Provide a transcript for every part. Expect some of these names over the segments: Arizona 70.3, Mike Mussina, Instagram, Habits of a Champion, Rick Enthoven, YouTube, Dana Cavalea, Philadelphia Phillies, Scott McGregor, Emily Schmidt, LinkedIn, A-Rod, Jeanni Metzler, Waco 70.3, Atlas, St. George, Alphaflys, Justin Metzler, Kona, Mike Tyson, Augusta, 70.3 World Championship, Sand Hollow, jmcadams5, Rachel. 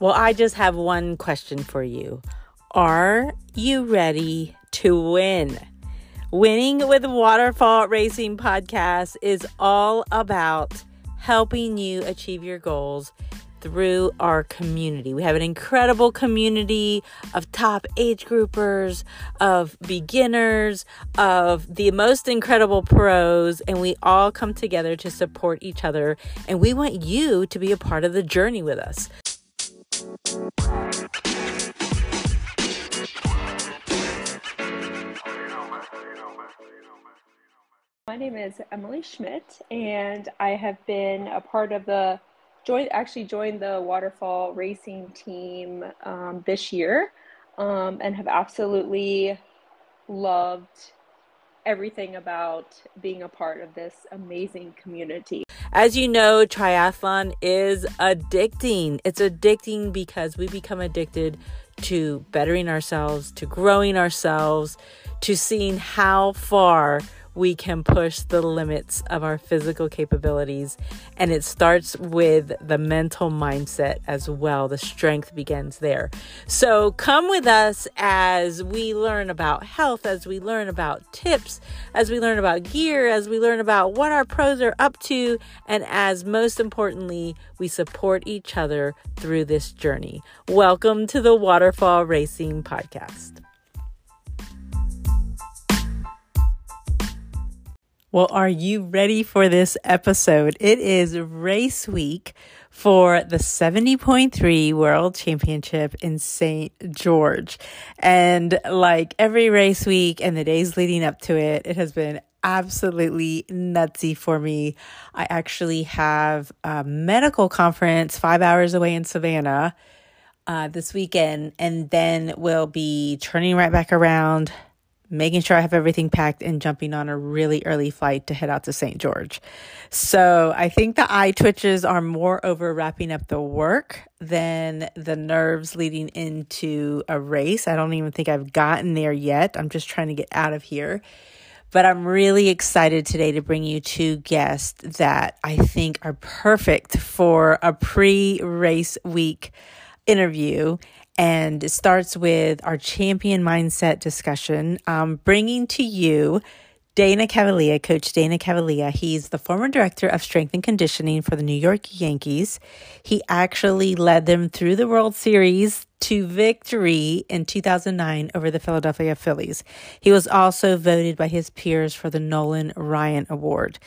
Well, I just have one question for you. Are you ready to win? Winning with Waterfall Racing Podcast is all about helping you achieve your goals through our community. We have an incredible community of top age groupers, of beginners, of the most incredible pros, and we all come together to support each other, and we want you to be a part of the journey with us. My name is Emily Schmidt, and I have been a part of the joined the Waterfall Racing team this year, and have absolutely loved everything about being a part of this amazing community. As you know, triathlon is addicting. It's addicting because we become addicted to bettering ourselves, to growing ourselves, to seeing how far we can push the limits of our physical capabilities. And it starts with the mental mindset as well. The strength begins there. So come with us as we learn about health, as we learn about tips, as we learn about gear, as we learn about what our pros are up to, and as most importantly, we support each other through this journey. Welcome to the Waterfall Racing Podcast. Well, are you ready for this episode? It is race week for the 70.3 World Championship in St. George. And like every race week and the days leading up to it, it has been absolutely nutsy for me. I actually have a medical conference 5 hours away in Savannah this weekend, and then we'll be turning right back around, making sure I have everything packed, and jumping on a really early flight to head out to St. George. So I think the eye twitches are more over wrapping up the work than the nerves leading into a race. I don't even think I've gotten there yet. I'm just trying to get out of here. But I'm really excited today to bring you two guests that I think are perfect for a pre-race week interview. And it starts with our champion mindset discussion. Bringing to you Dana Cavalea, Coach Dana Cavalea. He's the former director of strength and conditioning for the New York Yankees. He actually led them through the World Series to victory in 2009 over the Philadelphia Phillies. He was also voted by his peers for the Nolan Ryan Award.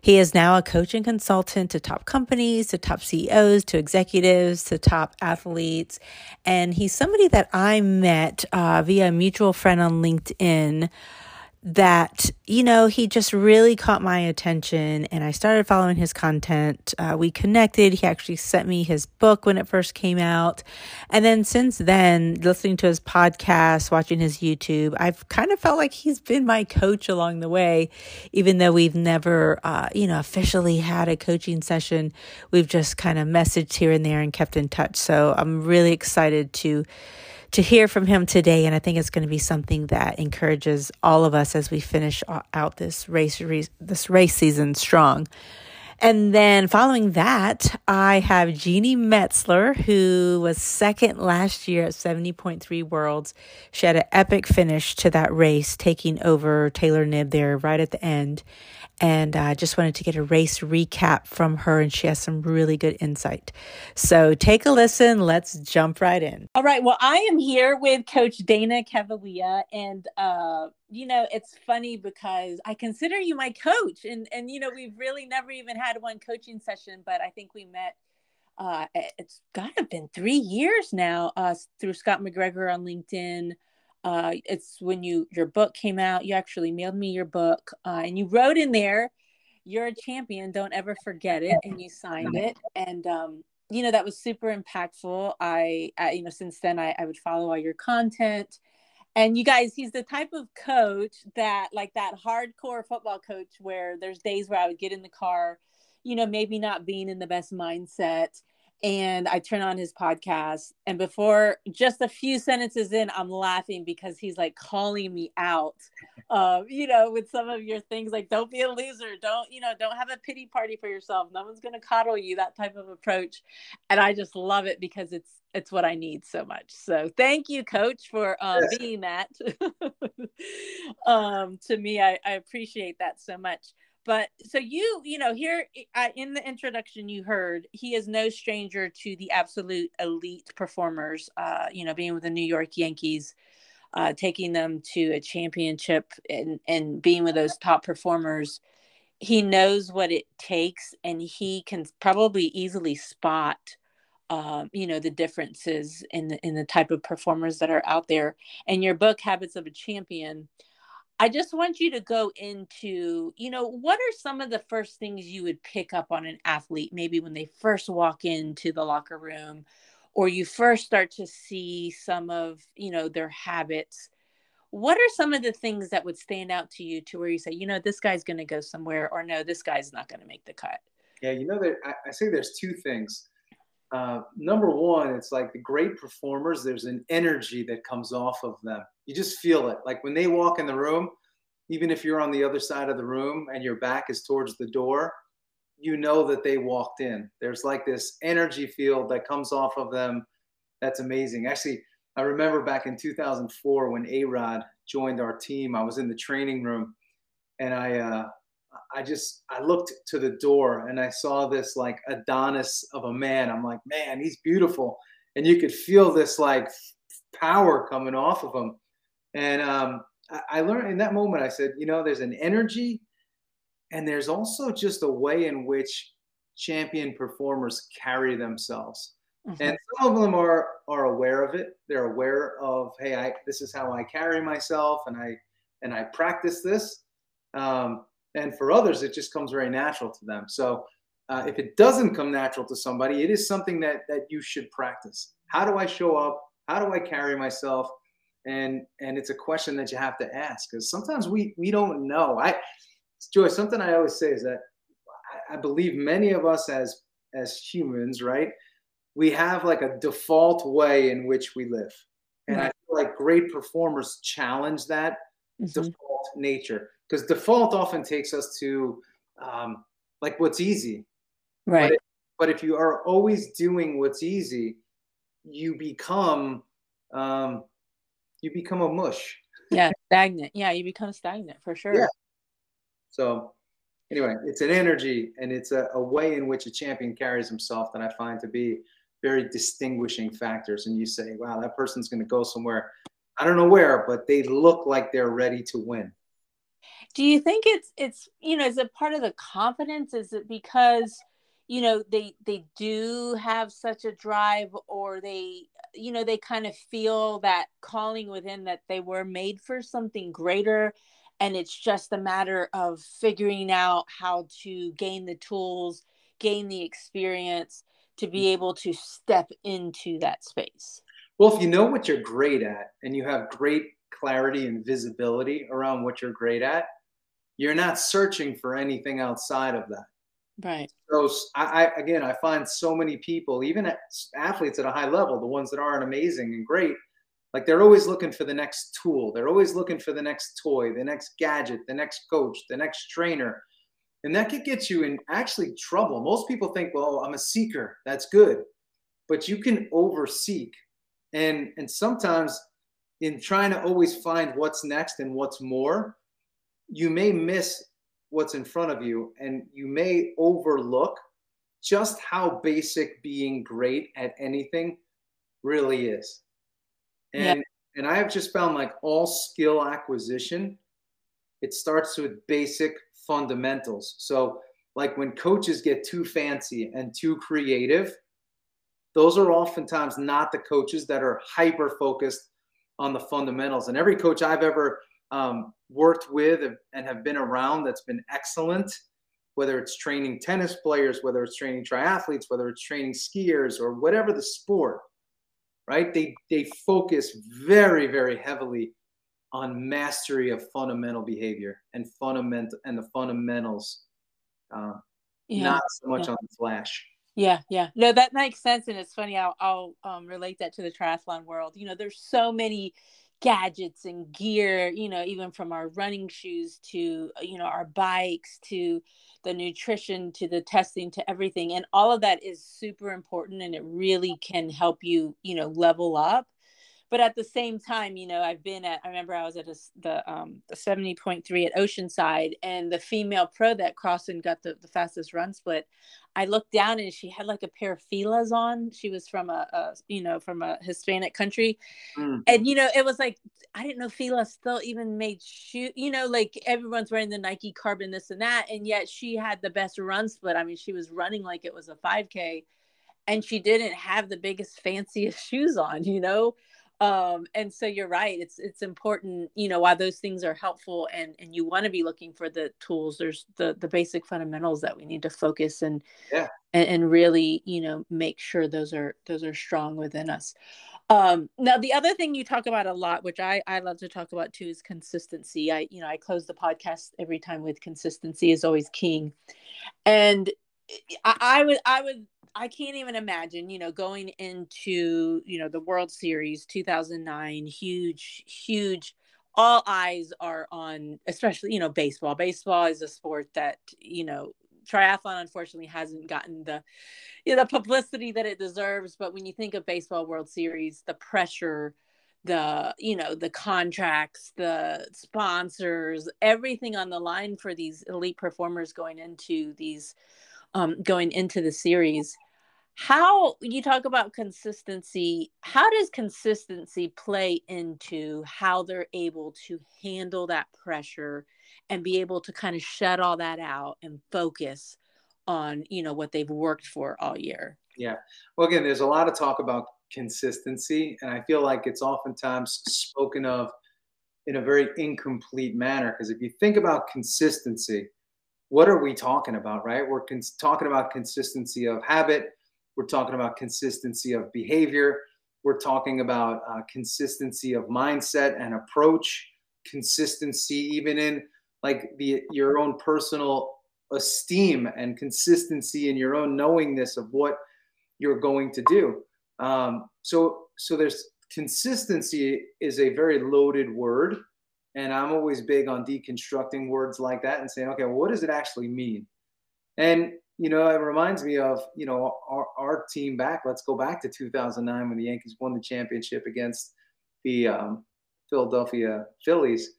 He is now a coach and consultant to top companies, to top CEOs, to executives, to top athletes. And he's somebody that I met via a mutual friend on LinkedIn that, you know, he just really caught my attention, and I started following his content. We connected. He actually sent me his book when it first came out. And then since then, listening to his podcast, watching his YouTube, I've kind of felt like he's been my coach along the way, even though we've never, officially had a coaching session. We've just kind of messaged here and there and kept in touch. So I'm really excited to hear from him today, and I think it's going to be something that encourages all of us as we finish out this race season strong. And then following that, I have Jeanni Metzler, who was second last year at 70.3 Worlds. She had an epic finish to that race, taking over Taylor Nibb there right at the end. And I just wanted to get a race recap from her, and she has some really good insight. So take a listen. Let's jump right in. All right. Well, I am here with Coach Dana Cavalea, and it's funny because I consider you my coach, and we've really never even had one coaching session, but I think we met. It's got to have been 3 years now through Scott McGregor on LinkedIn. It's when your book came out. You actually mailed me your book, and you wrote in there, "You're a champion. Don't ever forget it." And you signed it, and that was super impactful. I since then I would follow all your content, and you guys, he's the type of coach that, like that hardcore football coach, where there's days where I would get in the car, maybe not being in the best mindset. And I turn on his podcast, and before just a few sentences in, I'm laughing because he's like calling me out you know, with some of your things, like, don't be a loser. Don't, you know, don't have a pity party for yourself. No one's going to coddle you, that type of approach. And I just love it because it's what I need so much. So thank you, Coach, for being that to me. I appreciate that so much. But so you know, here in the introduction you heard, he is no stranger to the absolute elite performers, you know, being with the New York Yankees, taking them to a championship and being with those top performers. He knows what it takes, and he can probably easily spot, you know, the differences in the type of performers that are out there. And your book, Habits of a Champion, I just want you to go into, you know, what are some of the first things you would pick up on an athlete, maybe when they first walk into the locker room, or you first start to see some of, you know, their habits. What are some of the things that would stand out to you to where you say, you know, this guy's going to go somewhere, or no, this guy's not going to make the cut? Yeah, you know, I say there's two things. Number one, it's like the great performers, there's an energy that comes off of them. You just feel it. Like when they walk in the room, even if you're on the other side of the room and your back is towards the door, you know that they walked in. There's like this energy field that comes off of them. That's amazing. Actually, I remember back in 2004 when A-Rod joined our team, I was in the training room, and I looked to the door and I saw this like Adonis of a man. I'm like, man, he's beautiful. And you could feel this like power coming off of him. And I learned in that moment, I said, you know, there's an energy, and there's also just a way in which champion performers carry themselves. Mm-hmm. And some of them are aware of it. They're aware of, hey, this is how I carry myself, and I practice this. And for others, it just comes very natural to them. So if it doesn't come natural to somebody, it is something that you should practice. How do I show up? How do I carry myself? And it's a question that you have to ask, because sometimes we don't know. Joy, something I always say is that I believe many of us as humans, right, we have like a default way in which we live. And I feel like great performers challenge that default nature. Because default often takes us to like what's easy. Right. But if you are always doing what's easy, you become a mush. Yeah, stagnant. Yeah, you become stagnant for sure. Yeah. So anyway, it's an energy, and it's a way in which a champion carries himself that I find to be very distinguishing factors. And you say, wow, that person's going to go somewhere. I don't know where, but they look like they're ready to win. Do you think it's you know, is it part of the confidence? Is it because, you know, they do have such a drive, or they, you know, they kind of feel that calling within that they were made for something greater, and it's just a matter of figuring out how to gain the tools, gain the experience to be able to step into that space? Well, if you know what you're great at and you have great clarity and visibility around what you're great at, you're not searching for anything outside of that. Right. So I find so many people, even athletes at a high level, the ones that aren't amazing and great, like they're always looking for the next tool. They're always looking for the next toy, the next gadget, the next coach, the next trainer. And that could get you in actually trouble. Most people think, well, I'm a seeker. That's good. But you can overseek. And sometimes in trying to always find what's next and what's more, you may miss what's in front of you, and you may overlook just how basic being great at anything really is. And I have just found, like, all skill acquisition, it starts with basic fundamentals. So like when coaches get too fancy and too creative, those are oftentimes not the coaches that are hyper-focused on the fundamentals. And every coach I've ever worked with and have been around that's been excellent, whether it's training tennis players, whether it's training triathletes, whether it's training skiers, or whatever the sport, right? They focus very, very heavily on mastery of fundamental behavior and the fundamentals, not so much on the flash. Yeah. No, that makes sense. And it's funny. I'll relate that to the triathlon world. You know, there's so many gadgets and gear, you know, even from our running shoes to, you know, our bikes, to the nutrition, to the testing, to everything. And all of that is super important, and it really can help you, you know, level up. But at the same time, you know, I remember I was at the 70.3 at Oceanside, and the female pro that crossed and got the fastest run split, I looked down and she had like a pair of Fila's on. She was from a Hispanic country. Mm. And, you know, it was like, I didn't know Fila still even made shoe, you know, like everyone's wearing the Nike Carbon, this and that. And yet she had the best run split. I mean, she was running like it was a 5K, and she didn't have the biggest, fanciest shoes on, you know? And so you're right. It's important, you know, while those things are helpful and you want to be looking for the tools, there's the basic fundamentals that we need to focus and really, you know, make sure those are strong within us. Now the other thing you talk about a lot, which I love to talk about too, is consistency. I close the podcast every time with consistency is always king. And I can't even imagine, you know, going into, you know, the World Series 2009, huge, all eyes are on, especially, you know, baseball. Baseball is a sport that, you know, triathlon unfortunately hasn't gotten the, you know, the publicity that it deserves. But when you think of baseball World Series, the pressure, the, you know, the contracts, the sponsors, everything on the line for these elite performers going into the series. How you talk about consistency, how does consistency play into how they're able to handle that pressure and be able to kind of shut all that out and focus on, you know, what they've worked for all year? Yeah. Well, again, there's a lot of talk about consistency, and I feel like it's oftentimes spoken of in a very incomplete manner, because if you think about consistency, what are we talking about, right? We're talking about consistency of habit. We're talking about consistency of behavior. We're talking about consistency of mindset and approach, consistency even in like your own personal esteem, and consistency in your own knowingness of what you're going to do. So there's consistency is a very loaded word. And I'm always big on deconstructing words like that and saying, okay, well, what does it actually mean? And, you know, it reminds me of, you know, our team back. Let's go back to 2009 when the Yankees won the championship against the Philadelphia Phillies.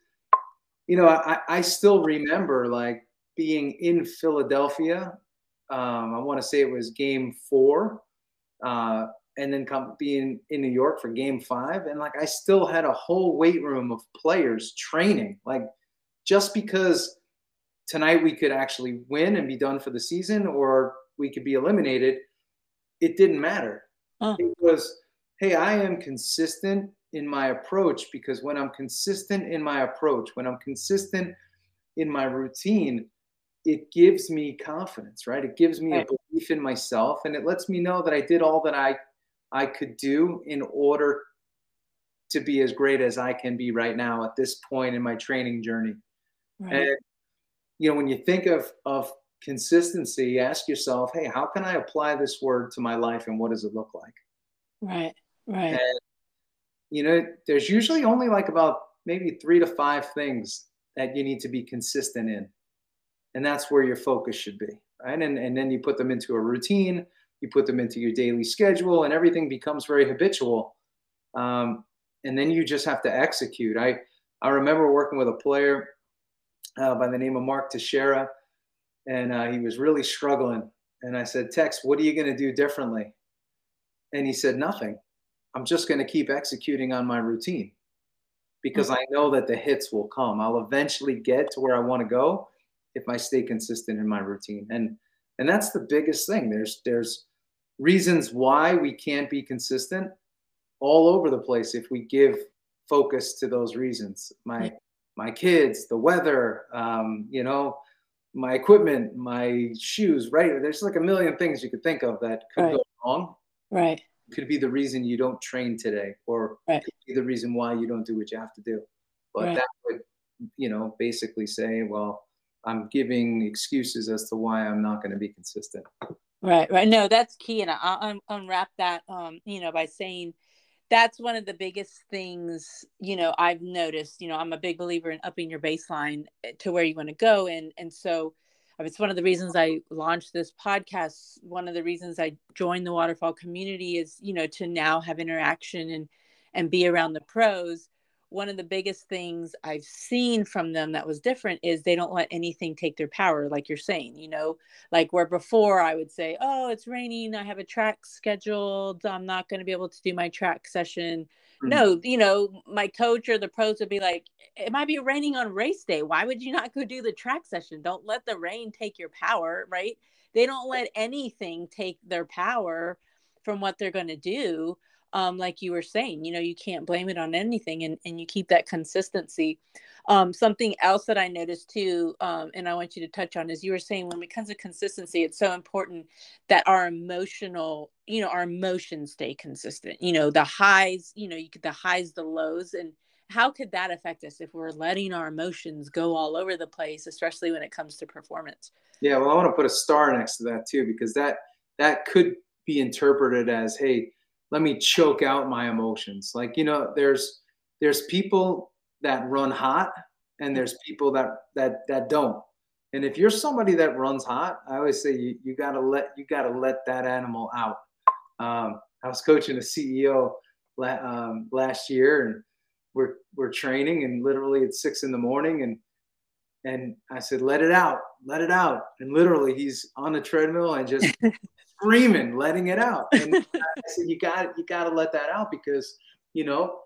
You know, I still remember like being in Philadelphia. I want to say it was game 4 and then being in New York for game 5. And like, I still had a whole weight room of players training, like just because tonight we could actually win and be done for the season, or we could be eliminated. It didn't matter. Oh. It was, hey, I am consistent in my approach, because when I'm consistent in my approach, when I'm consistent in my routine, it gives me confidence, right? It gives me a belief in myself, and it lets me know that I did all that I could do in order to be as great as I can be right now at this point in my training journey. Right. And, you know, when you think of consistency, ask yourself, hey, how can I apply this word to my life, and what does it look like? Right, right. And, you know, there's usually only like about maybe 3 to 5 things that you need to be consistent in. And that's where your focus should be, right? And then you put them into a routine. You put them into your daily schedule, and everything becomes very habitual. And then you just have to execute. I remember working with a player by the name of Mark Teixeira, and he was really struggling. And I said, Tex, what are you going to do differently? And he said, nothing. I'm just going to keep executing on my routine, because I know that the hits will come. I'll eventually get to where I want to go if I stay consistent in my routine. And that's the biggest thing. There's reasons why we can't be consistent all over the place if we give focus to those reasons. My kids, the weather, you know, my equipment, my shoes, right? There's like a million things you could think of that could go wrong. Right. Could be the reason you don't train today, or could be the reason why you don't do what you have to do. But that would, you know, basically say, well, I'm giving excuses as to why I'm not going to be consistent. Right. No, that's key. And I'll unwrap that, you know, by saying that's one of the biggest things, you know, I've noticed. You know, I'm a big believer in upping your baseline to where you want to go. And so it's one of the reasons I launched this podcast. One of the reasons I joined the waterfall community is, you know, to now have interaction and be around the pros. One of the biggest things I've seen from them that was different is they don't let anything take their power. Like you're saying, you know, like where before I would say, oh, it's raining, I have a track scheduled, I'm not going to be able to do my track session. Mm-hmm. No, you know, my coach or the pros would be like, it might be raining on race day, why would you not go do the track session? Don't let the rain take your power, right? They don't let anything take their power from what they're going to do. Like you were saying, you know, you can't blame it on anything, and you keep that consistency. Something else that I noticed too, and I want you to touch on, is you were saying when it comes to consistency, it's so important that our emotional, you know, our emotions stay consistent, you know, the highs, you know, the highs, the lows. And how could that affect us if we're letting our emotions go all over the place, especially when it comes to performance? Yeah. Well, I want to put a star next to that too, because that could be interpreted as, hey, let me choke out my emotions. Like, you know, there's people that run hot and there's people that don't. And if you're somebody that runs hot, I always say you gotta let that animal out. I was coaching a CEO last year, and we're training, and literally it's 6 a.m. and I said, let it out. And literally he's on the treadmill and just screaming, letting it out. And I said, you gotta let that out, because, you know,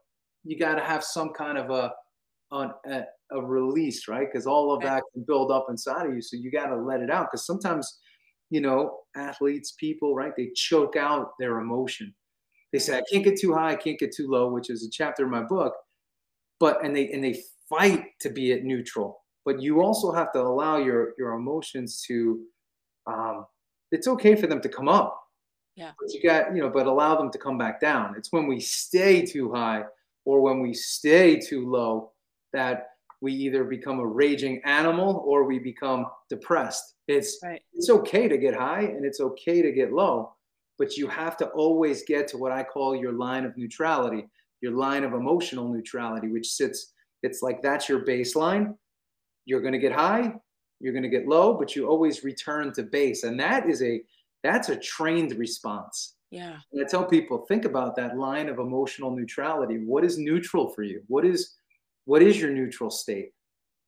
you gotta have some kind of a release, right? Because all of that can build up inside of you. So you gotta let it out, because sometimes, you know, athletes, people, right, they choke out their emotion. They say, I can't get too high, I can't get too low, which is a chapter in my book. But and they fight to be at neutral. But you also have to allow your emotions to. It's okay for them to come up, yeah. But but allow them to come back down. It's when we stay too high or when we stay too low that we either become a raging animal or we become depressed. It's okay to get high and it's okay to get low, but you have to always get to what I call your line of neutrality, your line of emotional neutrality, which sits. It's like that's your baseline. You're going to get high, you're going to get low, but you always return to base. And that's a trained response. Yeah. And I tell people, think about that line of emotional neutrality. What is neutral for you? What is your neutral state?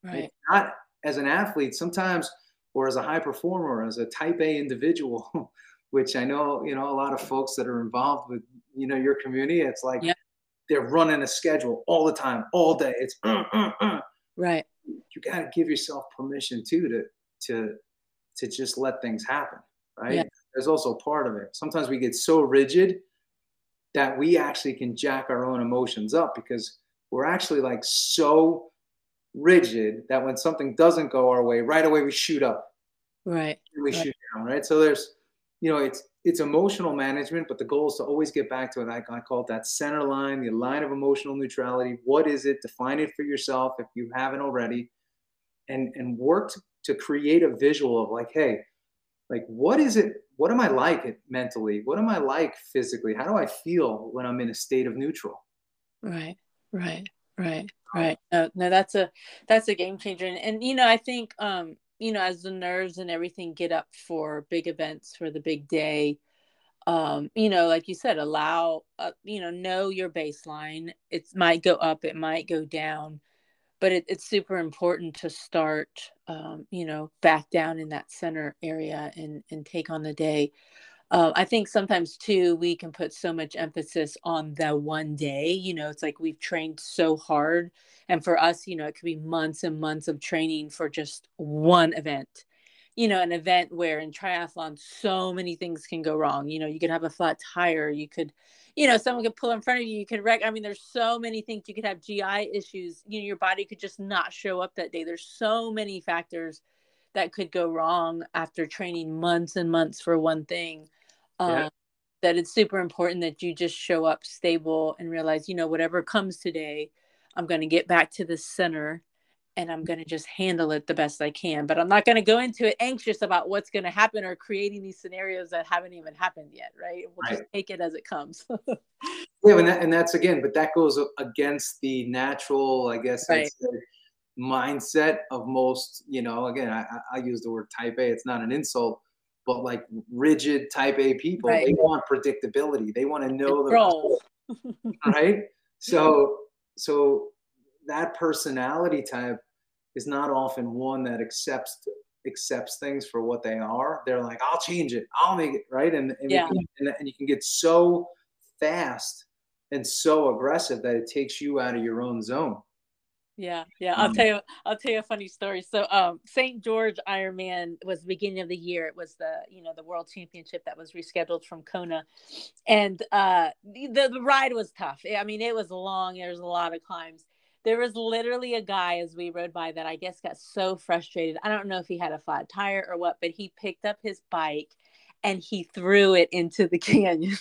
Right. It's not, as an athlete sometimes, or as a high performer, as a type A individual, which I know, you know, a lot of folks that are involved with, you know, your community, it's like, yeah, they're running a schedule all the time, all day. It's right. You got to give yourself permission too to just let things happen, right? Yeah. There's also part of it. Sometimes we get so rigid that we actually can jack our own emotions up, because we're actually like so rigid that when something doesn't go our way, right away we shoot up, right? And we shoot down, right? So there's, you know, it's emotional management, but the goal is to always get back to it. I call it that center line, the line of emotional neutrality. What is it? Define it for yourself if you haven't already, and work to create a visual of like, hey, like, what is it? What am I like mentally? What am I like physically? How do I feel when I'm in a state of neutral? Right, right, right, right. No, that's a game changer. And you know, I think, you know, as the nerves and everything get up for big events, for the big day, you know, like you said, allow, you know your baseline. It might go up, it might go down, but it's super important to start, you know, back down in that center area and take on the day. I think sometimes too, we can put so much emphasis on that one day. You know, it's like we've trained so hard, and for us, you know, it could be months and months of training for just one event, you know, an event where in triathlon, so many things can go wrong. You know, you could have a flat tire, you could, you know, someone could pull in front of you, you could wreck. I mean, there's so many things. You could have GI issues, you know, your body could just not show up that day. There's so many factors that could go wrong after training months and months for one thing. Yeah. That it's super important that you just show up stable and realize, you know, whatever comes today, I'm going to get back to the center and I'm going to just handle it the best I can. But I'm not going to go into it anxious about what's going to happen or creating these scenarios that haven't even happened yet, right? We'll just take it as it comes. Yeah, and that's, again, but that goes against the natural, I guess, mindset of most, you know, again, I use the word type A. It's not an insult, but like rigid type A people, they want predictability. They want to know the right? So that personality type is not often one that accepts things for what they are. They're like, I'll change it. I'll make it right. And you can get so fast and so aggressive that it takes you out of your own zone. Yeah. I'll tell you a funny story. So, St. George IRONMAN was the beginning of the year. It was the World Championship that was rescheduled from Kona, and the ride was tough. I mean, it was long. There was a lot of climbs. There was literally a guy as we rode by that I guess got so frustrated. I don't know if he had a flat tire or what, but he picked up his bike and he threw it into the canyon.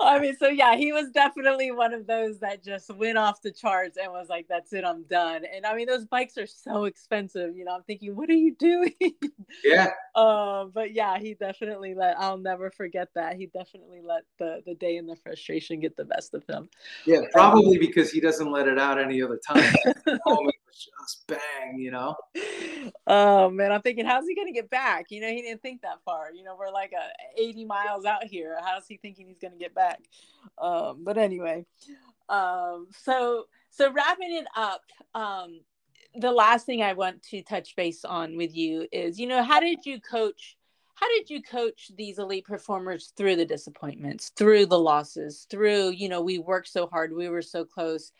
I mean, so yeah, he was definitely one of those that just went off the charts and was like, that's it, I'm done. And I mean, those bikes are so expensive, you know, I'm thinking, what are you doing? Yeah. But yeah, he definitely I'll never forget that. He definitely let the day and the frustration get the best of him. Yeah, probably because he doesn't let it out any other time. Just bang, you know. Oh man, I'm thinking, how's he gonna get back? You know, he didn't think that far. You know, we're like 80 miles out here. How's he thinking he's gonna get back? But anyway, so wrapping it up, the last thing I want to touch base on with you is, you know, how did you coach these elite performers through the disappointments, through the losses, through, you know, we worked so hard, we were so close,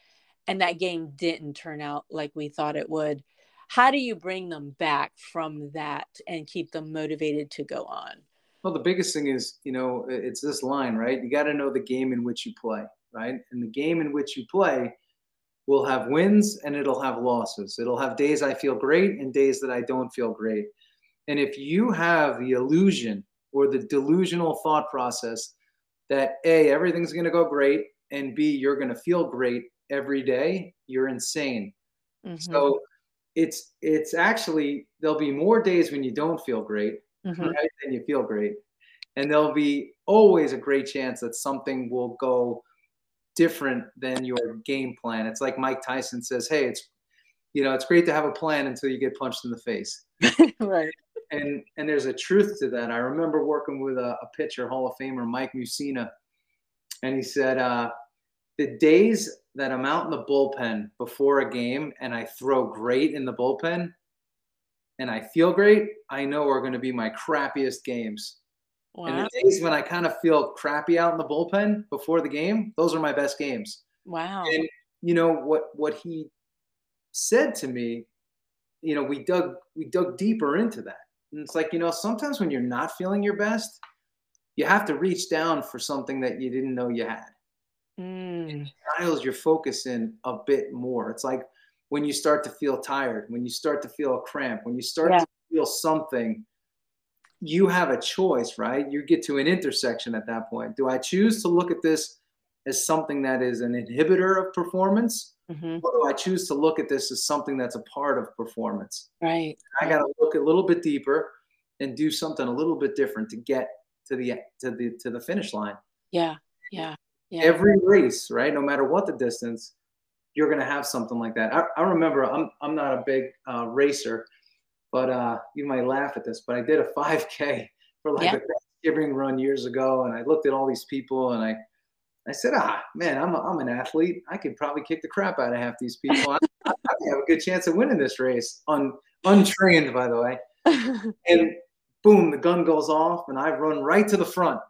and that game didn't turn out like we thought it would. How do you bring them back from that and keep them motivated to go on? Well, the biggest thing is, you know, it's this line, right? You got to know the game in which you play, right? And the game in which you play will have wins and it'll have losses. It'll have days I feel great and days that I don't feel great. And if you have the illusion or the delusional thought process that A, everything's going to go great, and B, you're going to feel great every day, you're insane. Mm-hmm. So it's actually, there'll be more days when you don't feel great, mm-hmm. right, than you feel great. And there'll be always a great chance that something will go different than your game plan. It's like Mike Tyson says, hey, it's great to have a plan until you get punched in the face. Right. And there's a truth to that. I remember working with a pitcher, Hall of Famer, Mike Mussina. And he said, the days that I'm out in the bullpen before a game and I throw great in the bullpen and I feel great, I know are going to be my crappiest games. Wow. And the days when I kind of feel crappy out in the bullpen before the game, those are my best games. Wow. And you know what he said to me, you know, we dug deeper into that. And it's like, you know, sometimes when you're not feeling your best, you have to reach down for something that you didn't know you had. It dials your focus in a bit more. It's like when you start to feel tired, when you start to feel a cramp, when you start to feel something, you have a choice, right? You get to an intersection at that point. Do I choose to look at this as something that is an inhibitor of performance? Mm-hmm. Or do I choose to look at this as something that's a part of performance? Right. I got to look a little bit deeper and do something a little bit different to get to the finish line. Yeah. Yeah. Yeah. Every race, right? No matter what the distance, you're going to have something like that. I remember, I'm not a big racer, but you might laugh at this, but I did a 5K for like a Thanksgiving run years ago, and I looked at all these people, and I said, man, I'm an athlete. I could probably kick the crap out of half these people. I have a good chance of winning this race, untrained, by the way. And boom, the gun goes off, and I run right to the front.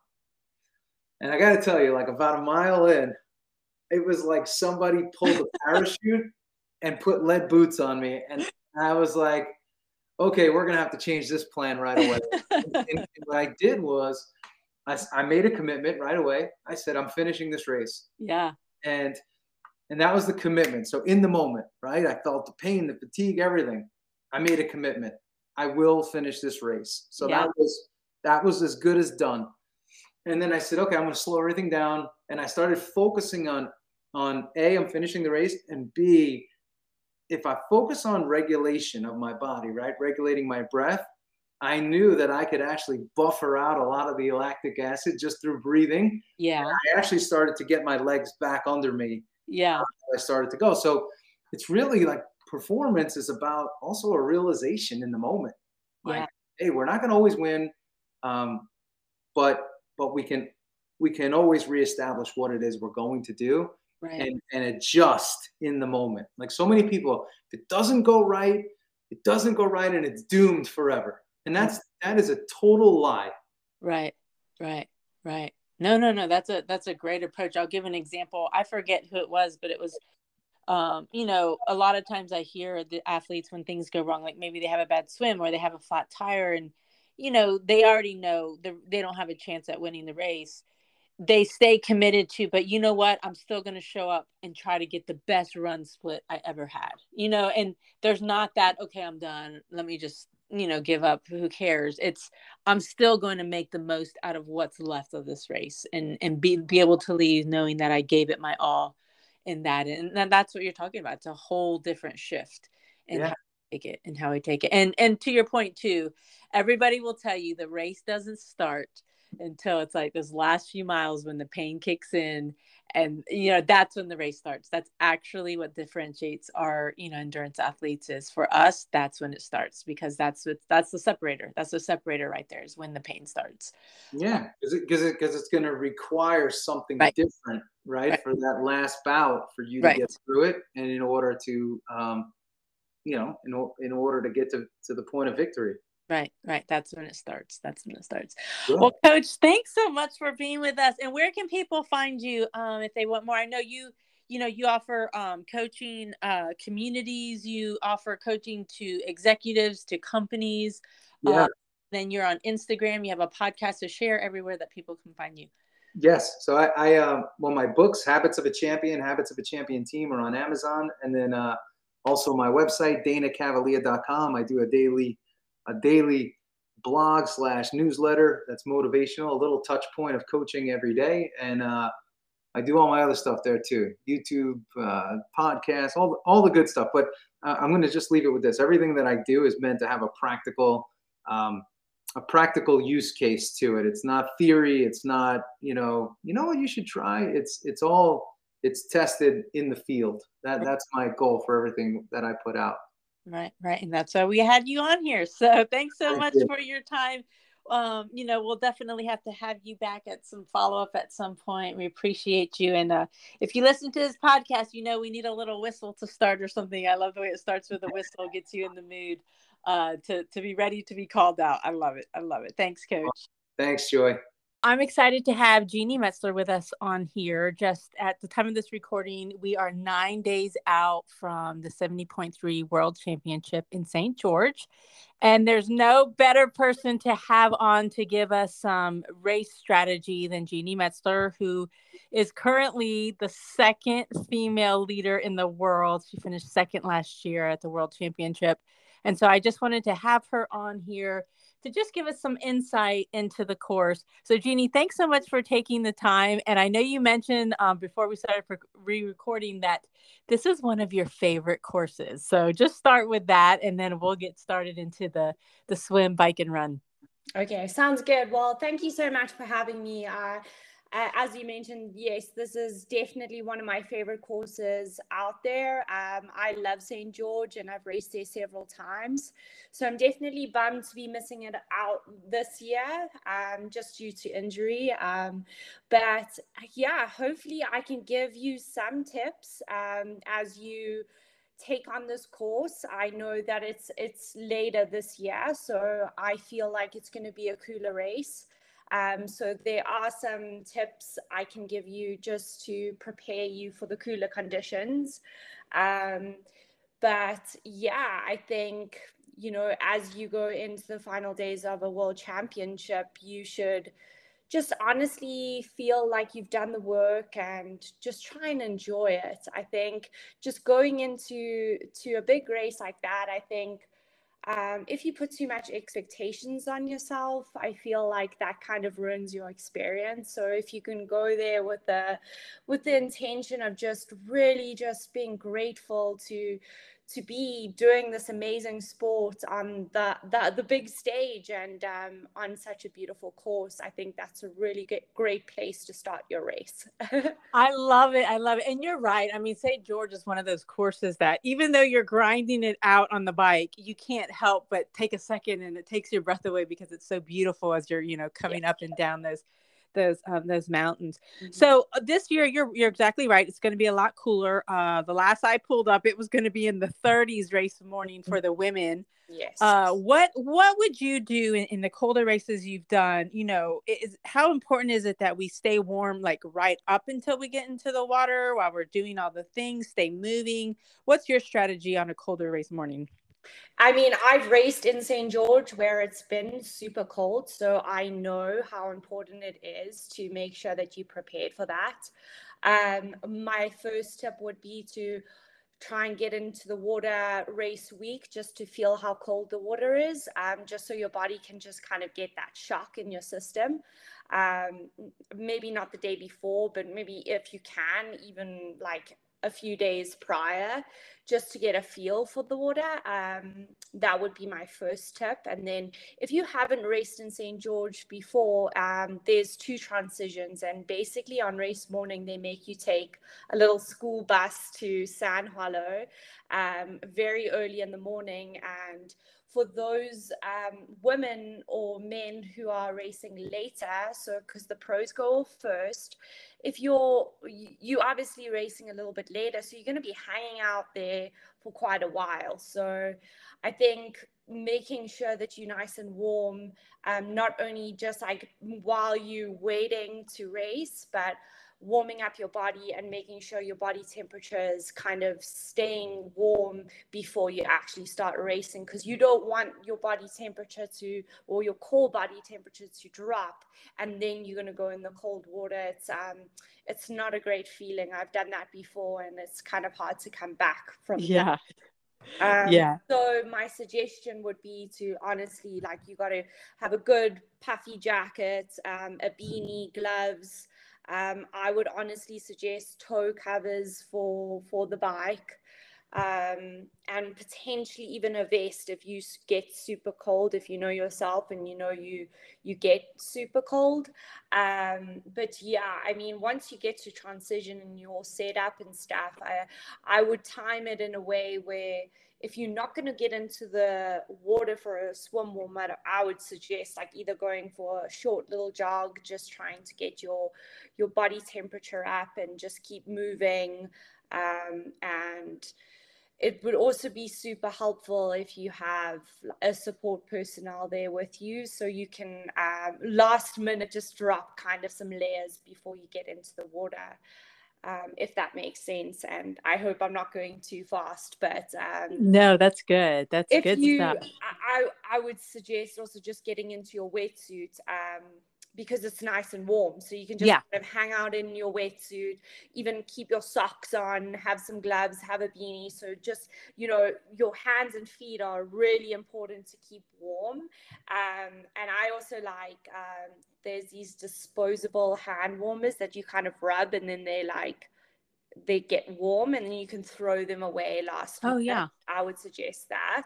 And I got to tell you, like about a mile in, it was like somebody pulled a parachute and put lead boots on me. And I was like, okay, we're going to have to change this plan right away. And what I did was I made a commitment right away. I said, I'm finishing this race. Yeah. And that was the commitment. So in the moment, right, I felt the pain, the fatigue, everything. I made a commitment. I will finish this race. So that was as good as done. And then I said, okay, I'm going to slow everything down. And I started focusing on A, I'm finishing the race, and B, if I focus on regulation of my body, right, regulating my breath, I knew that I could actually buffer out a lot of the lactic acid just through breathing. Yeah. And I actually started to get my legs back under me. Yeah. I started to go. So it's really like performance is about also a realization in the moment. Like, yeah. Hey, we're not going to always win. But we can always reestablish what it is we're going to do, right, and adjust in the moment. Like so many people, if it doesn't go right and it's doomed forever. And that is a total lie. Right. No. That's a great approach. I'll give an example. I forget who it was, but it was, a lot of times I hear the athletes when things go wrong, like maybe they have a bad swim or they have a flat tire and, they already know they don't have a chance at winning the race. They stay committed to, but you know what? I'm still going to show up and try to get the best run split I ever had, and there's not that, okay, I'm done. Let me just, give up. Who cares? I'm still going to make the most out of what's left of this race and be able to leave knowing that I gave it my all in that. And that's what you're talking about. It's a whole different shift in how we take it. And to your point too, everybody will tell you the race doesn't start until it's like those last few miles when the pain kicks in, and that's when the race starts. That's actually what differentiates our endurance athletes is for us. That's when it starts, because that's the separator right there, is when the pain starts. Yeah, because it's going to require something different, right, for that last bout for you to get through it, and in order to in order to get to the point of victory. Right. That's when it starts. Sure. Well, Coach, thanks so much for being with us. And where can people find you if they want more? I know you offer coaching communities. You offer coaching to executives, to companies. Yeah. Then you're on Instagram. You have a podcast to share everywhere that people can find you. Yes. So I my books, Habits of a Champion, Habits of a Champion Team, are on Amazon. And then also my website, danacavalea.com. I do a daily blog / newsletter that's motivational, a little touch point of coaching every day. And I do all my other stuff there too, YouTube, podcasts, all the good stuff. But I'm going to just leave it with this. Everything that I do is meant to have a practical use case to it. It's not theory. It's not, what you should try. It's tested in the field. That's my goal for everything that I put out. Right. And that's why we had you on here. So thanks so much for your time. We'll definitely have to have you back at some follow-up at some point. We appreciate you. And if you listen to this podcast, we need a little whistle to start or something. I love the way it starts with a whistle, gets you in the mood to be ready to be called out. I love it. Thanks, Coach. Thanks, Joy. I'm excited to have Jeanni Metzler with us on here. Just at the time of this recording, we are 9 days out from the 70.3 World Championship in St. George. And there's no better person to have on to give us some race strategy than Jeanni Metzler, who is currently the second female leader in the world. She finished second last year at the World Championship. And so I just wanted to have her on here to just give us some insight into the course. So Jeanni, thanks so much for taking the time. And I know you mentioned before we started re-recording that this is one of your favorite courses. So just start with that, and then we'll get started into the swim, bike, and run. Okay, sounds good. Well, thank you so much for having me. As you mentioned, yes, this is definitely one of my favorite courses out there. I love St. George and I've raced there several times. So I'm definitely bummed to be missing it out this year, just due to injury. But hopefully I can give you some tips as you take on this course. I know that it's later this year, so I feel like it's going to be a cooler race. So there are some tips I can give you just to prepare you for the cooler conditions. I think, as you go into the final days of a world championship, you should just honestly feel like you've done the work and just try and enjoy it. I think just going into a big race like that, I think, if you put too much expectations on yourself, I feel like that kind of ruins your experience. So if you can go there with the intention of just really just being grateful to be doing this amazing sport on the big stage and on such a beautiful course. I think that's a really good, great place to start your race. I love it. I love it. And you're right. I mean, St. George is one of those courses that even though you're grinding it out on the bike, you can't help but take a second, and it takes your breath away because it's so beautiful as you're, you know, coming up and down those mountains. Mm-hmm. So this year, you're exactly right. It's going to be a lot cooler. The last I pulled up, it was going to be in the 30s race morning for the women. Yes. What would you do in the colder races you've done? You know, how important is it that we stay warm, like right up until we get into the water while we're doing all the things, stay moving? What's your strategy on a colder race morning? I mean, I've raced in St. George where it's been super cold, so I know how important it is to make sure that you prepared for that. My first tip would be to try and get into the water race week just to feel how cold the water is, just so your body can just kind of get that shock in your system. Maybe not the day before, but maybe if you can, even like a few days prior, just to get a feel for the water. That would be my first tip. And then if you haven't raced in St. George before, there's two transitions, and basically on race morning, they make you take a little school bus to Sand Hollow very early in the morning. And for those women or men who are racing later, so because the pros go off first, if you're obviously racing a little bit later, so you're going to be hanging out there for quite a while. So I think making sure that you're nice and warm, not only just like while you're waiting to race, but warming up your body and making sure your body temperature is kind of staying warm before you actually start racing, because you don't want your body temperature to, or your core body temperature to drop, and then you're going to go in the cold water. It's not a great feeling. I've done that before, and it's kind of hard to come back from that. So my suggestion would be to honestly, like, you got to have a good puffy jacket, a beanie, gloves. I would honestly suggest toe covers for the bike, and potentially even a vest if you get super cold, if you know yourself and you know you get super cold. But yeah, I mean, once you get to transition and you're set up and stuff, I would time it in a way where if you're not going to get into the water for a swim warm-up, I would suggest like either going for a short little jog, just trying to get your body temperature up and just keep moving. And it would also be super helpful if you have a support personnel there with you, so you can last minute just drop kind of some layers before you get into the water. If that makes sense. And I hope I'm not going too fast, but no, that's good. That's good stuff. I would suggest also just getting into your wetsuit, because it's nice and warm, so you can just kind of hang out in your wetsuit, even keep your socks on, have some gloves, have a beanie. So just, you know, your hands and feet are really important to keep warm. And I also like, there's these disposable hand warmers that you kind of rub, and then they get warm, and then you can throw them away last minute. Oh, yeah. I would suggest that.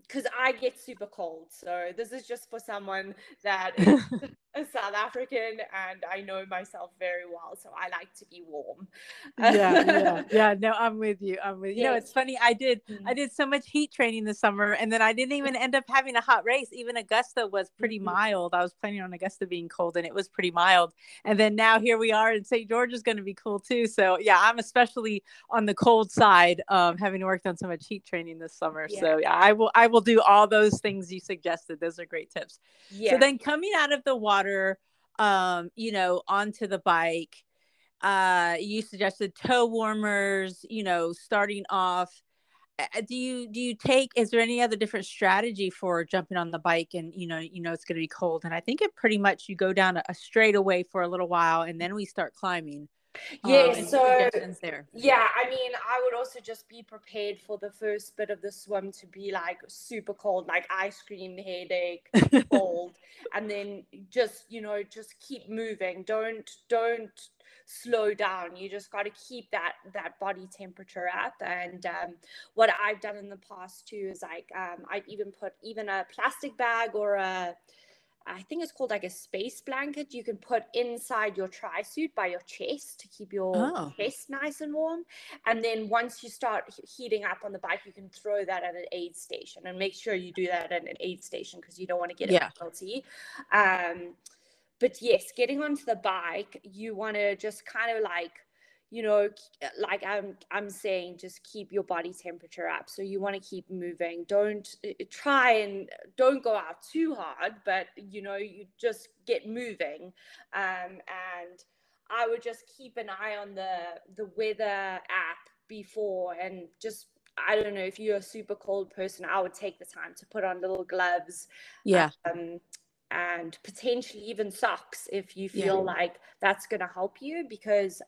Because I get super cold, so this is just for someone that is a South African, and I know myself very well, so I like to be warm. No, I'm with you. You know, it's funny, I did so much heat training this summer, and then I didn't even end up having a hot race. Even Augusta was pretty mild. I was planning on Augusta being cold, and it was pretty mild, and then now here we are, and St. George is going to be cool too. So yeah, I'm especially on the cold side, having worked on so much heat training this summer. So yeah, I will do all those things you suggested. Those are great tips. So then coming out of the water, you know, onto the bike, you suggested toe warmers, you know, starting off. Do you take, is there any other different strategy for jumping on the bike and, you know, it's going to be cold? And I think it pretty much, you go down a straightaway for a little while, and then we start climbing. I mean, I would also just be prepared for the first bit of the swim to be like super cold, like ice cream headache, cold, and then just keep moving. Don't slow down. You just got to keep that body temperature up. And what I've done in the past too is like I've even put a plastic bag or I think it's called like a space blanket you can put inside your tri-suit by your chest to keep your chest nice and warm. And then once you start heating up on the bike, you can throw that at an aid station, and make sure you do that at an aid station because you don't want to get it guilty. But yes, getting onto the bike, you want to just kind of like, you know, like I'm saying, just keep your body temperature up. So you want to keep moving. Don't go out too hard, but you know, you just get moving. And I would just keep an eye on the weather app before, and just, I don't know, if you're a super cold person, I would take the time to put on little gloves. Yeah. And potentially even socks if you feel like that's going to help you, because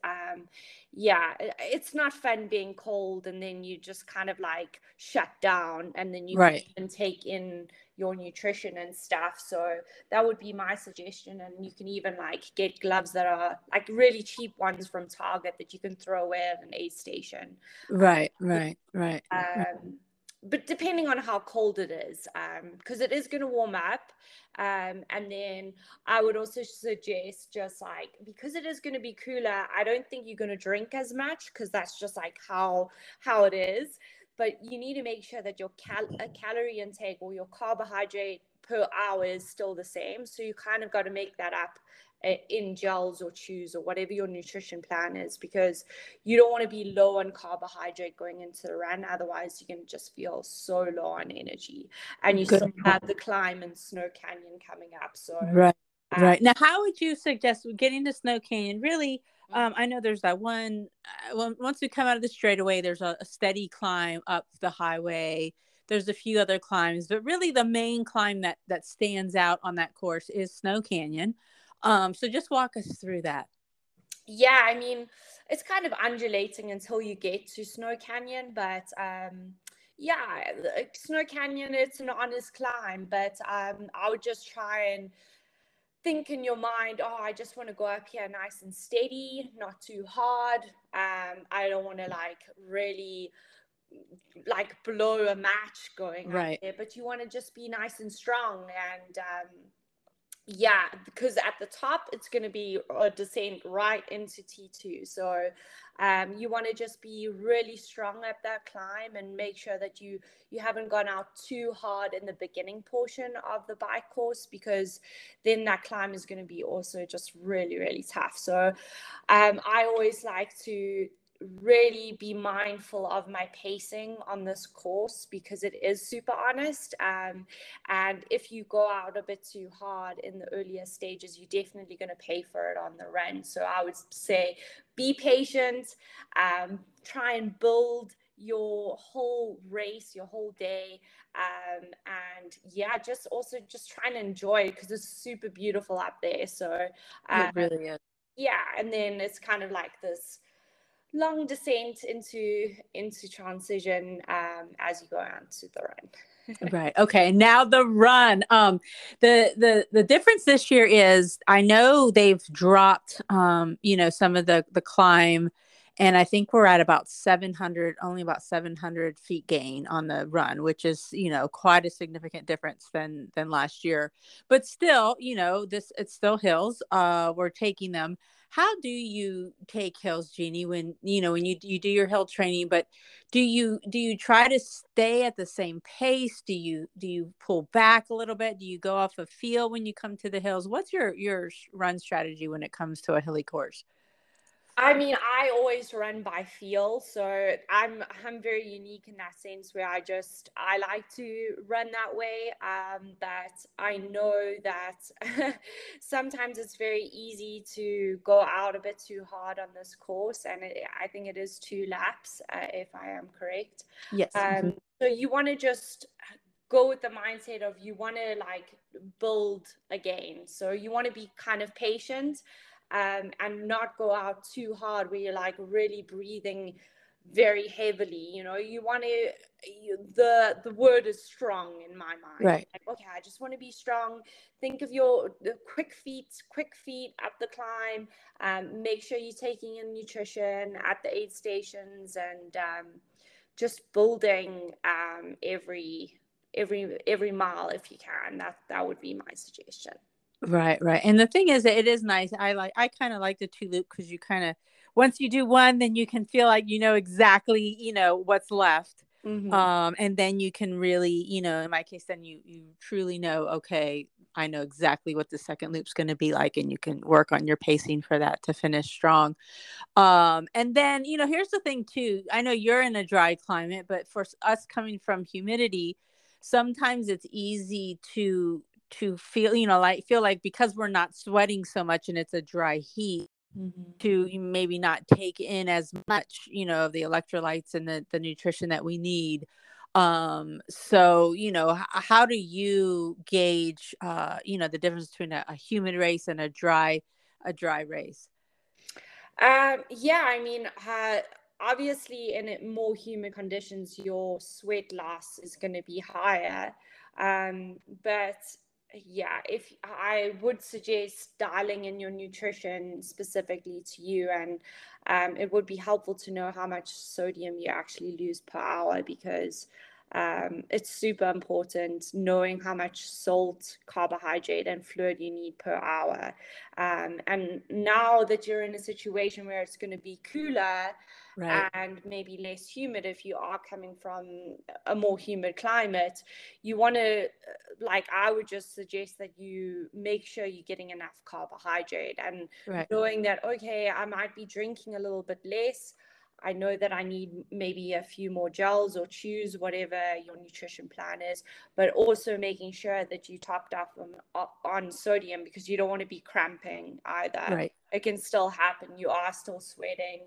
it's not fun being cold and then you just kind of like shut down, and then you can take in your nutrition and stuff. So that would be my suggestion. And you can even like get gloves that are like really cheap ones from Target that you can throw away at an aid station. But depending on how cold it is, because it is going to warm up. And then I would also suggest just like, because it is going to be cooler, I don't think you're going to drink as much, because that's just like how it is. But you need to make sure that your calorie intake or your carbohydrate per hour is still the same. So you kind of got to make that up in gels or chews or whatever your nutrition plan is, because you don't want to be low on carbohydrate going into the run. Otherwise, you can just feel so low on energy, and you still have the climb and Snow Canyon coming up. So right now, how would you suggest getting to Snow Canyon? Really, I know there's that one. Once we come out of the straightaway, there's a steady climb up the highway. There's a few other climbs, but really the main climb that stands out on that course is Snow Canyon. So just walk us through that. Yeah, I mean, it's kind of undulating until you get to Snow Canyon, but Snow Canyon, it's an honest climb, but I would just try and think in your mind, I just want to go up here nice and steady, not too hard. I don't want to like really like blow a match going up there, but you want to just be nice and strong. And because at the top it's going to be a descent right into T2, so you want to just be really strong at that climb and make sure that you haven't gone out too hard in the beginning portion of the bike course, because then that climb is going to be also just really, really tough. So I always like to really be mindful of my pacing on this course, because it is super honest, and if you go out a bit too hard in the earlier stages, you're definitely going to pay for it on the run. So I would say be patient, try and build your whole race, your whole day, and just try and enjoy it, because it's super beautiful up there. So it really is. And then it's kind of like this long descent into transition as you go on to the run. Right. Okay. Now the run. The difference this year is, I know they've dropped some of the climb, and I think we're at about 700 feet gain on the run, which is quite a significant difference than last year. But still, it's still hills. We're taking them. How do you take hills, Jeanni, when you do your hill training? But do you try to stay at the same pace? Do you pull back a little bit? Do you go off a feel when you come to the hills? What's your run strategy when it comes to a hilly course? I mean, I always run by feel, so I'm very unique in that sense, where I like to run that way. But I know that sometimes it's very easy to go out a bit too hard on this course, and I think it is 2 laps, if I am correct. Yes. So you want to just go with the mindset of you want to like build again, so you want to be kind of patient. And not go out too hard, where you're like really breathing very heavily, you know, you want to, the word is strong in my mind. Right. Like, okay, I just want to be strong. Think of the quick feet up the climb. Make sure you're taking in nutrition at the aid stations and just building every mile if you can. That would be my suggestion. Right. And the thing is that it is nice. I kind of like the 2-loop because you kind of, once you do one, then you can feel like, you know, exactly, you know, what's left. Mm-hmm. And then you can really, you know, in my case, then you truly know, okay, I know exactly what the second loop's going to be like, and you can work on your pacing for that to finish strong. And then, you know, here's the thing too, I know you're in a dry climate, but for us coming from humidity, sometimes it's easy to feel, you know, like, because we're not sweating so much and it's a dry heat, mm-hmm. to maybe not take in as much, you know, of the electrolytes and the nutrition that we need. So, you know, how do you gauge, you know, the difference between a humid race and a dry race? Obviously in more humid conditions, your sweat loss is going to be higher. But yeah, if I would suggest dialing in your nutrition specifically to you, and it would be helpful to know how much sodium you actually lose per hour, because it's super important knowing how much salt, carbohydrate, and fluid you need per hour. And now that you're in a situation where it's going to be cooler, right. and maybe less humid, if you are coming from a more humid climate, you want to, like, I would just suggest that you make sure you're getting enough carbohydrate, and right. knowing that, okay, I might be drinking a little bit less, I know that I need maybe a few more gels, or choose whatever your nutrition plan is, but also making sure that you topped up on sodium, because you don't want to be cramping either. Right. It can still happen. You are still sweating.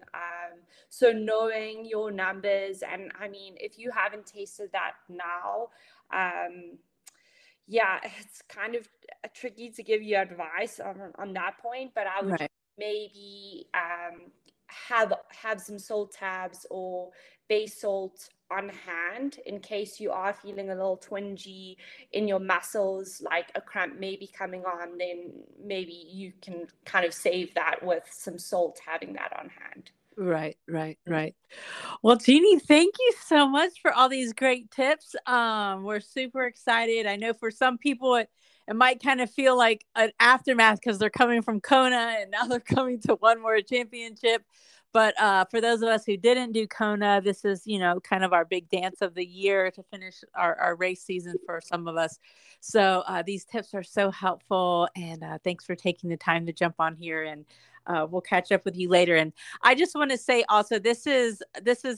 So knowing your numbers, and I mean, if you haven't tasted that now, yeah, it's kind of tricky to give you advice on that point, but I would right. maybe... have some salt tabs or bay salt on hand in case you are feeling a little twingy in your muscles, like a cramp may be coming on, then maybe you can kind of save that with some salt, having that on hand. Right. Well, Jeanni, thank you so much for all these great tips. We're super excited. I know for some people it might kind of feel like an aftermath because they're coming from Kona and now they're coming to one more championship. But for those of us who didn't do Kona, this is, you know, kind of our big dance of the year to finish our race season for some of us. So these tips are so helpful. And thanks for taking the time to jump on here, and we'll catch up with you later. And I just want to say also, this is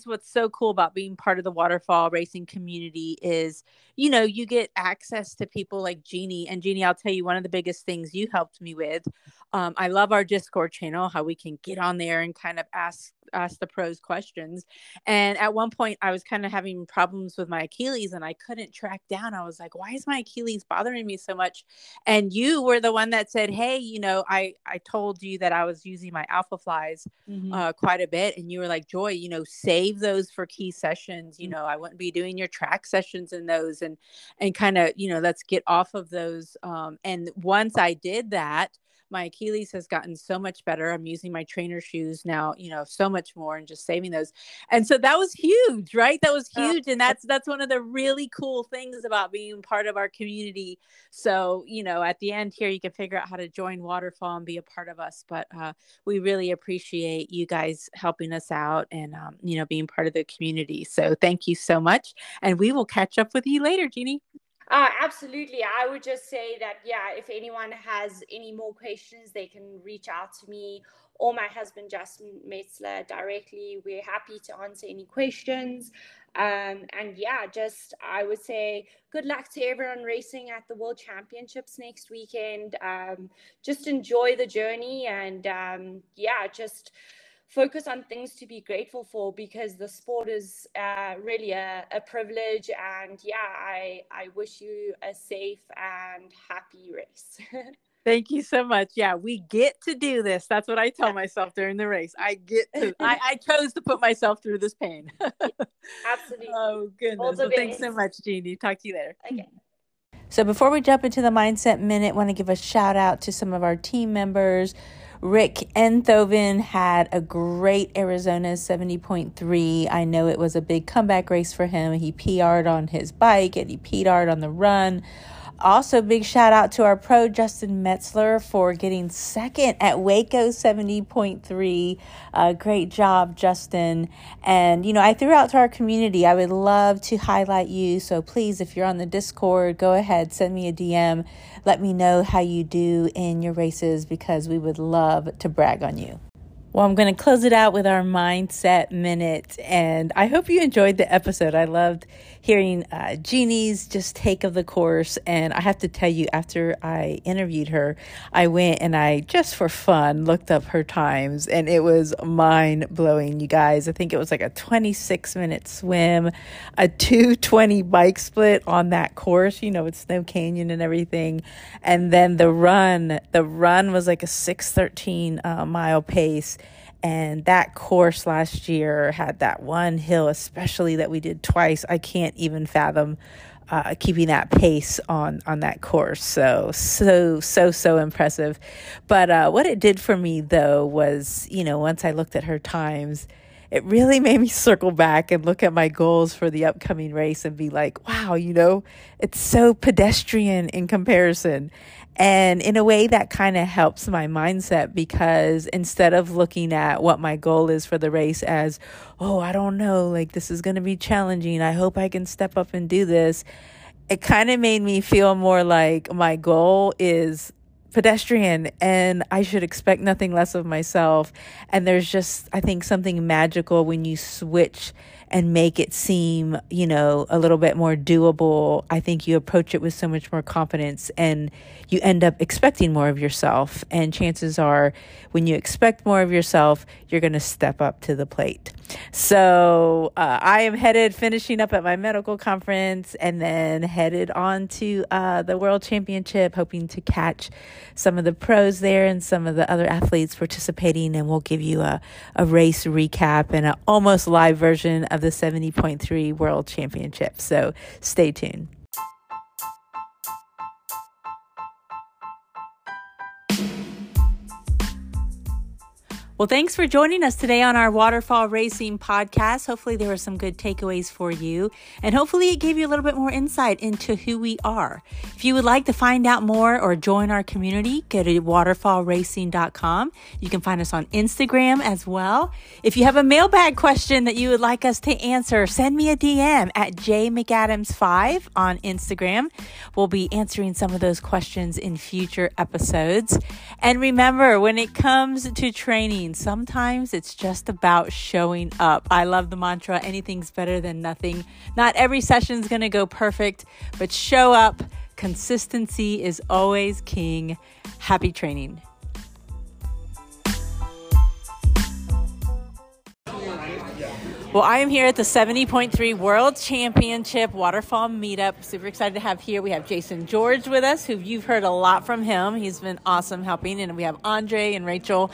what's so cool about being part of the waterfall racing community is, you know, you get access to people like Jeanni. And Jeanni, I'll tell you one of the biggest things you helped me with. I love our Discord channel, how we can get on there and kind of ask the pros questions. And at one point I was kind of having problems with my Achilles and I couldn't track down. I was like, why is my Achilles bothering me so much? And you were the one that said, hey, you know, I told you that I was using my Alphaflys mm-hmm. Quite a bit, and you were like, Joy, you know, save those for key sessions, you mm-hmm. know, I wouldn't be doing your track sessions in those, and kind of, you know, let's get off of those. And once I did that, my Achilles has gotten so much better. I'm using my trainer shoes now, you know, so much more, and just saving those. And so that was huge, right? That was huge. And that's one of the really cool things about being part of our community. So, you know, at the end here, you can figure out how to join Waterfall and be a part of us. But we really appreciate you guys helping us out and, you know, being part of the community. So thank you so much. And we will catch up with you later, Jeanni. Absolutely. I would just say that, yeah, if anyone has any more questions, they can reach out to me or my husband, Justin Metzler, directly. We're happy to answer any questions. And yeah, just, I would say good luck to everyone racing at the World Championships next weekend. Just enjoy the journey, and yeah, just focus on things to be grateful for, because the sport is really a privilege. And yeah, I wish you a safe and happy race. Thank you so much. Yeah, we get to do this. That's what I tell myself during the race. I chose to put myself through this pain. Absolutely. Oh, goodness. Well, thanks so much, Jeanni. Talk to you later. Okay. So before we jump into the Mindset Minute, I want to give a shout out to some of our team members. Rick Enthoven had a great Arizona 70.3. I know it was a big comeback race for him. He PR'd on his bike and he PR'd on the run. Also, big shout out to our pro Justin Metzler for getting second at Waco 70.3. Great job, Justin. And, you know, I threw out to our community, I would love to highlight you. So please, if you're on the Discord, go ahead, send me a DM. Let me know how you do in your races because we would love to brag on you. Well, I'm going to close it out with our Mindset Minute, and I hope you enjoyed the episode. I loved hearing Jeanni's just take of the course, and I have to tell you, after I interviewed her, I went and I, just for fun, looked up her times, and it was mind-blowing, you guys. I think it was like a 26-minute swim, a 2:20 bike split on that course, you know, with Snow Canyon and everything, and then the run was like a 6:13 mile pace. And that course last year had that one hill, especially that we did twice. I can't even fathom keeping that pace on that course. So impressive. But what it did for me, though, was, you know, once I looked at her times, it really made me circle back and look at my goals for the upcoming race and be like, wow, you know, it's so pedestrian in comparison. And in a way that kind of helps my mindset, because instead of looking at what my goal is for the race as, oh, I don't know, like this is going to be challenging, I hope I can step up and do this, it kind of made me feel more like my goal is pedestrian and I should expect nothing less of myself. And there's just, I think, something magical when you switch and make it seem, you know, a little bit more doable. I think you approach it with so much more confidence and you end up expecting more of yourself. And chances are when you expect more of yourself, you're going to step up to the plate. So I am finishing up at my medical conference and then headed on to the World Championship, hoping to catch some of the pros there and some of the other athletes participating. And we'll give you a race recap and an almost live version of the 70.3 World Championship. So stay tuned. Well, thanks for joining us today on our Waterfall Racing Podcast. Hopefully there were some good takeaways for you, and hopefully it gave you a little bit more insight into who we are. If you would like to find out more or join our community, go to waterfallracing.com. You can find us on Instagram as well. If you have a mailbag question that you would like us to answer, send me a DM at jmcadams5 on Instagram. We'll be answering some of those questions in future episodes. And remember, when it comes to training, sometimes it's just about showing up. I love the mantra, anything's better than nothing. Not every session's going to go perfect, but show up. Consistency is always king. Happy training. Well, I am here at the 70.3 World Championship Waterfall Meetup. Super excited to have here. We have Jason George with us, who you've heard a lot from him. He's been awesome helping. And we have Andre and Rachel.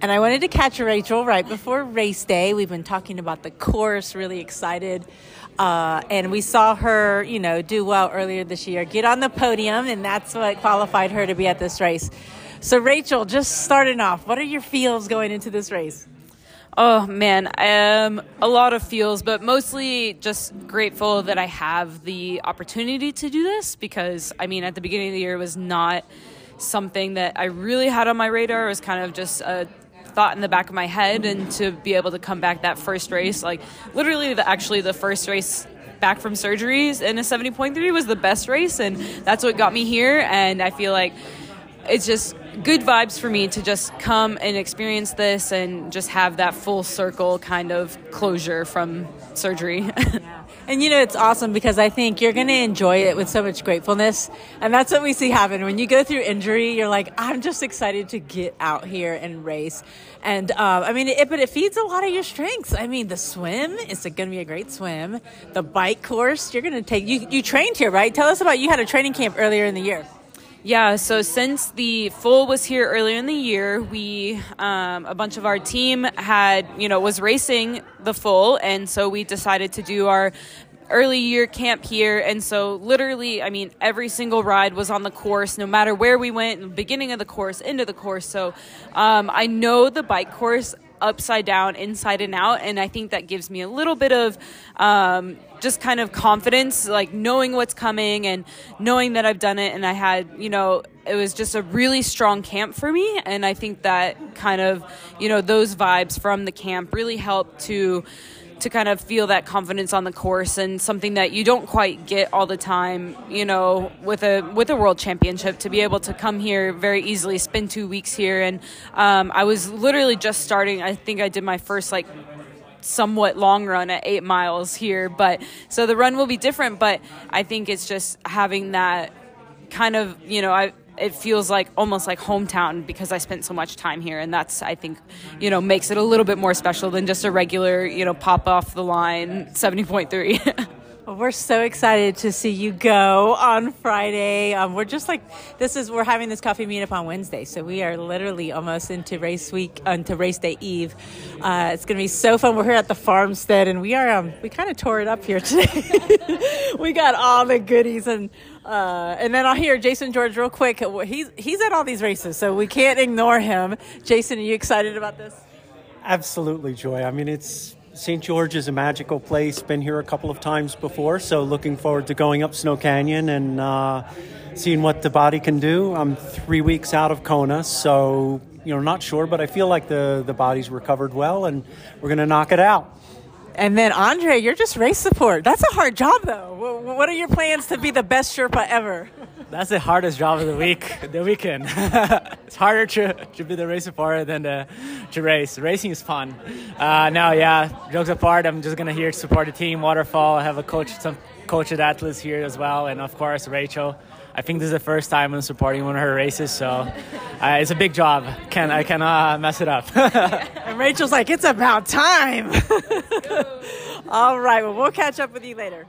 And I wanted to catch Rachel right before race day. We've been talking about the course, really excited. And we saw her, you know, do well earlier this year, get on the podium. And that's what qualified her to be at this race. So, Rachel, just starting off, what are your feels going into this race? Oh, man, a lot of feels, but mostly just grateful that I have the opportunity to do this because, I mean, at the beginning of the year was not something that I really had on my radar. It was kind of just a thought in the back of my head, and to be able to come back that first race, like literally the first race back from surgeries in a 70.3 was the best race, and that's what got me here, and I feel like it's just good vibes for me to just come and experience this and just have that full circle kind of closure from surgery. Yeah. And, you know, it's awesome because I think you're going to enjoy it with so much gratefulness. And that's what we see happen. When you go through injury, you're like, I'm just excited to get out here and race. And, but it feeds a lot of your strengths. I mean, the swim is going to be a great swim. The bike course, you're going to take – you trained here, right? Tell us about – you had a training camp earlier in the year. Yeah, so since the full was here earlier in the year, we, a bunch of our team had, was racing the full, and so we decided to do our early year camp here. And so literally, every single ride was on the course, no matter where we went, beginning of the course, end of the course. So I know the bike course upside down, inside and out, and I think that gives me a little bit of just kind of confidence, like knowing what's coming and knowing that I've done it. And I had, it was just a really strong camp for me. And I think that kind of, those vibes from the camp really helped to kind of feel that confidence on the course, and something that you don't quite get all the time, with a world championship, to be able to come here very easily, spend 2 weeks here. And I was literally just starting. I think I did my first somewhat long run at 8 miles here, but so the run will be different. But I think it's just having that kind of, it feels like almost like hometown, because I spent so much time here. And that's, I think, makes it a little bit more special than just a regular, pop off the line 70.3. Well, we're so excited to see you go on Friday. We're having this coffee meetup on Wednesday, so we are literally almost into race week, into race day eve. It's going to be so fun. We're here at the farmstead, and we are we kind of tore it up here today. We got all the goodies, and then I'll hear Jason George real quick. He's at all these races, so we can't ignore him. Jason, are you excited about this? Absolutely, Joy. It's. St. George is a magical place. Been here a couple of times before, so looking forward to going up Snow Canyon and seeing what the body can do. I'm 3 weeks out of Kona, so not sure, but I feel like the body's recovered well, and we're going to knock it out. And then Andre, you're just race support. That's a hard job, though. What are your plans to be the best Sherpa ever? That's the hardest job of the week, the weekend. It's harder to be the race supporter than to race. Racing is fun. Jokes apart, I'm just gonna here support the team, Waterfall. I have a coach, some coach at Atlas here as well, and of course Rachel. I think this is the first time I'm supporting one of her races, so it's a big job. I cannot mess it up. And Rachel's like, it's about time. All right, well, we'll catch up with you later.